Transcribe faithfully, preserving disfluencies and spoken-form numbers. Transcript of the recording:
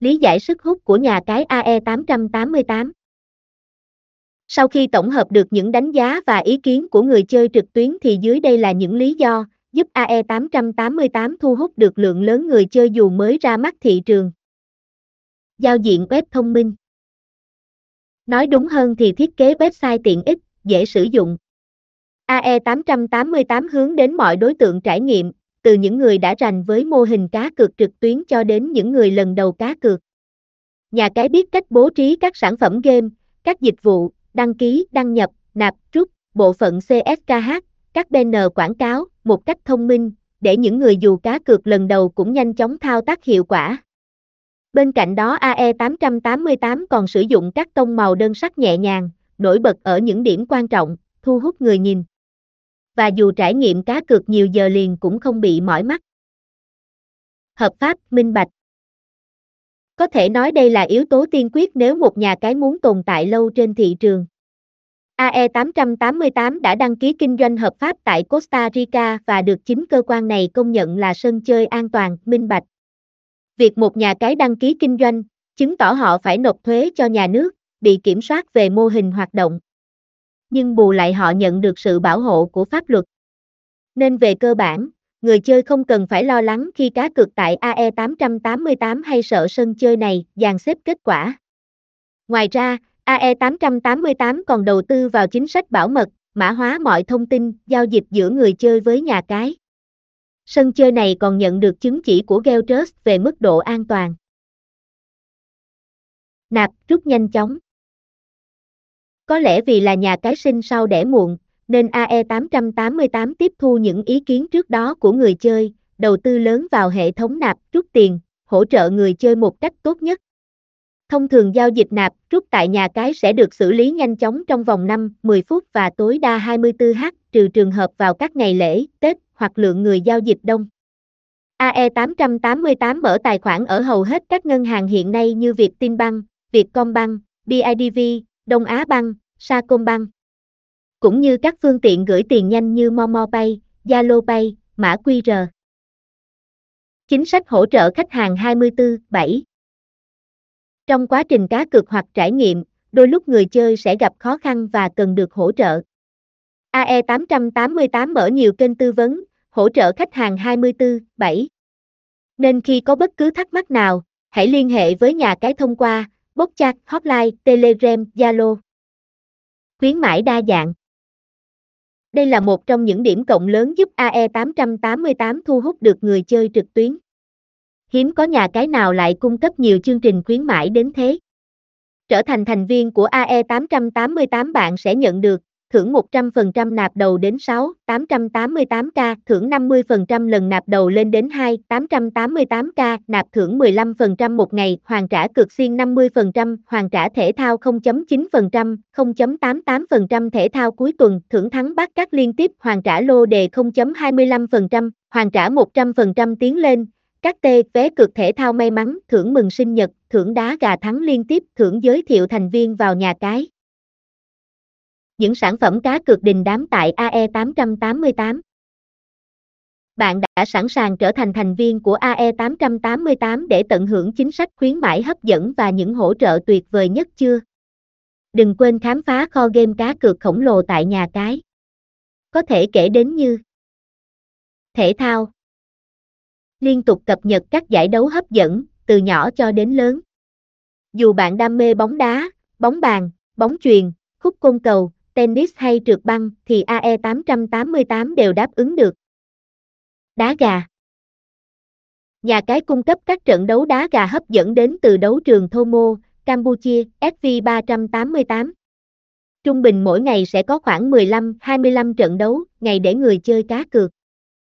Lý giải sức hút của nhà cái A E tám tám tám. Sau khi tổng hợp được những đánh giá và ý kiến của người chơi trực tuyến thì dưới đây là những lý do giúp A E tám tám tám thu hút được lượng lớn người chơi dù mới ra mắt thị trường. Giao diện web thông minh. Nói đúng hơn thì thiết kế website tiện ích, dễ sử dụng. A E tám tám tám hướng đến mọi đối tượng trải nghiệm, từ những người đã rành với mô hình cá cược trực tuyến cho đến những người lần đầu cá cược. Nhà cái biết cách bố trí các sản phẩm game, các dịch vụ, đăng ký, đăng nhập, nạp, rút, bộ phận C S K H, các banner quảng cáo một cách thông minh, để những người dù cá cược lần đầu cũng nhanh chóng thao tác hiệu quả. Bên cạnh đó A E tám tám tám còn sử dụng các tông màu đơn sắc nhẹ nhàng, nổi bật ở những điểm quan trọng, thu hút người nhìn. Và dù trải nghiệm cá cược nhiều giờ liền cũng không bị mỏi mắt. Hợp pháp, minh bạch. Có thể nói đây là yếu tố tiên quyết nếu một nhà cái muốn tồn tại lâu trên thị trường. A E tám tám tám đã đăng ký kinh doanh hợp pháp tại Costa Rica và được chính cơ quan này công nhận là sân chơi an toàn, minh bạch. Việc một nhà cái đăng ký kinh doanh, chứng tỏ họ phải nộp thuế cho nhà nước, bị kiểm soát về mô hình hoạt động. Nhưng bù lại họ nhận được sự bảo hộ của pháp luật. Nên về cơ bản, người chơi không cần phải lo lắng khi cá cược tại A E tám tám tám hay sợ sân chơi này dàn xếp kết quả. Ngoài ra, A E tám tám tám còn đầu tư vào chính sách bảo mật, mã hóa mọi thông tin, giao dịch giữa người chơi với nhà cái. Sân chơi này còn nhận được chứng chỉ của GeoTrust về mức độ an toàn. Nạp, rút nhanh chóng. Có lẽ vì là nhà cái sinh sau đẻ muộn, nên A E tám tám tám tiếp thu những ý kiến trước đó của người chơi, đầu tư lớn vào hệ thống nạp, rút tiền, hỗ trợ người chơi một cách tốt nhất. Thông thường giao dịch nạp, rút tại nhà cái sẽ được xử lý nhanh chóng trong vòng năm đến mười phút và tối đa hai mươi bốn giờ, trừ trường hợp vào các ngày lễ, Tết hoặc lượng người giao dịch đông. A E tám tám tám mở tài khoản ở hầu hết các ngân hàng hiện nay như Vietinbank, Vietcombank, B I D V, Đông Á Bank, Sa Com Bank, cũng như các phương tiện gửi tiền nhanh như Momo Pay, Zalo Pay, mã Q R. Chính sách hỗ trợ khách hàng hai mươi bốn trên bảy. Trong quá trình cá cược hoặc trải nghiệm, đôi lúc người chơi sẽ gặp khó khăn và cần được hỗ trợ. A E tám tám tám mở nhiều kênh tư vấn, hỗ trợ khách hàng hai mươi bốn trên bảy. Nên khi có bất cứ thắc mắc nào, hãy liên hệ với nhà cái thông qua bot chat, hotline, Telegram, Zalo. Khuyến mãi đa dạng. Đây là một trong những điểm cộng lớn giúp A E tám tám tám thu hút được người chơi trực tuyến. Hiếm có nhà cái nào lại cung cấp nhiều chương trình khuyến mãi đến thế. Trở thành thành viên của A E tám tám tám bạn sẽ nhận được thưởng một trăm phần trăm nạp đầu đến sáu nghìn tám trăm tám mươi tám k, thưởng năm mươi phần trăm lần nạp đầu lên đến hai nghìn tám trăm tám mươi tám k, nạp thưởng mười lăm phần trăm một ngày, hoàn trả cược xiên năm mươi phần trăm, hoàn trả thể thao không phẩy chín phần trăm, không phẩy tám mươi tám phần trăm thể thao cuối tuần, thưởng thắng bát cát liên tiếp, hoàn trả lô đề không phẩy hai mươi lăm phần trăm, hoàn trả một trăm phần trăm tiến lên, các tê vé cược thể thao may mắn, thưởng mừng sinh nhật, thưởng đá gà thắng liên tiếp, thưởng giới thiệu thành viên vào nhà cái. Những sản phẩm cá cược đình đám tại A E tám tám tám. Bạn đã sẵn sàng trở thành thành viên của A E tám tám tám để tận hưởng chính sách khuyến mãi hấp dẫn và những hỗ trợ tuyệt vời nhất chưa? Đừng quên khám phá kho game cá cược khổng lồ tại nhà cái. Có thể kể đến như thể thao. Liên tục cập nhật các giải đấu hấp dẫn, từ nhỏ cho đến lớn. Dù bạn đam mê bóng đá, bóng bàn, bóng chuyền, khúc côn cầu, tennis hay trượt băng thì A E tám tám tám đều đáp ứng được. Đá gà. Nhà cái cung cấp các trận đấu đá gà hấp dẫn đến từ đấu trường Thomo, Campuchia, S V ba tám tám. Trung bình mỗi ngày sẽ có khoảng mười lăm đến hai mươi lăm trận đấu, ngày để người chơi cá cược.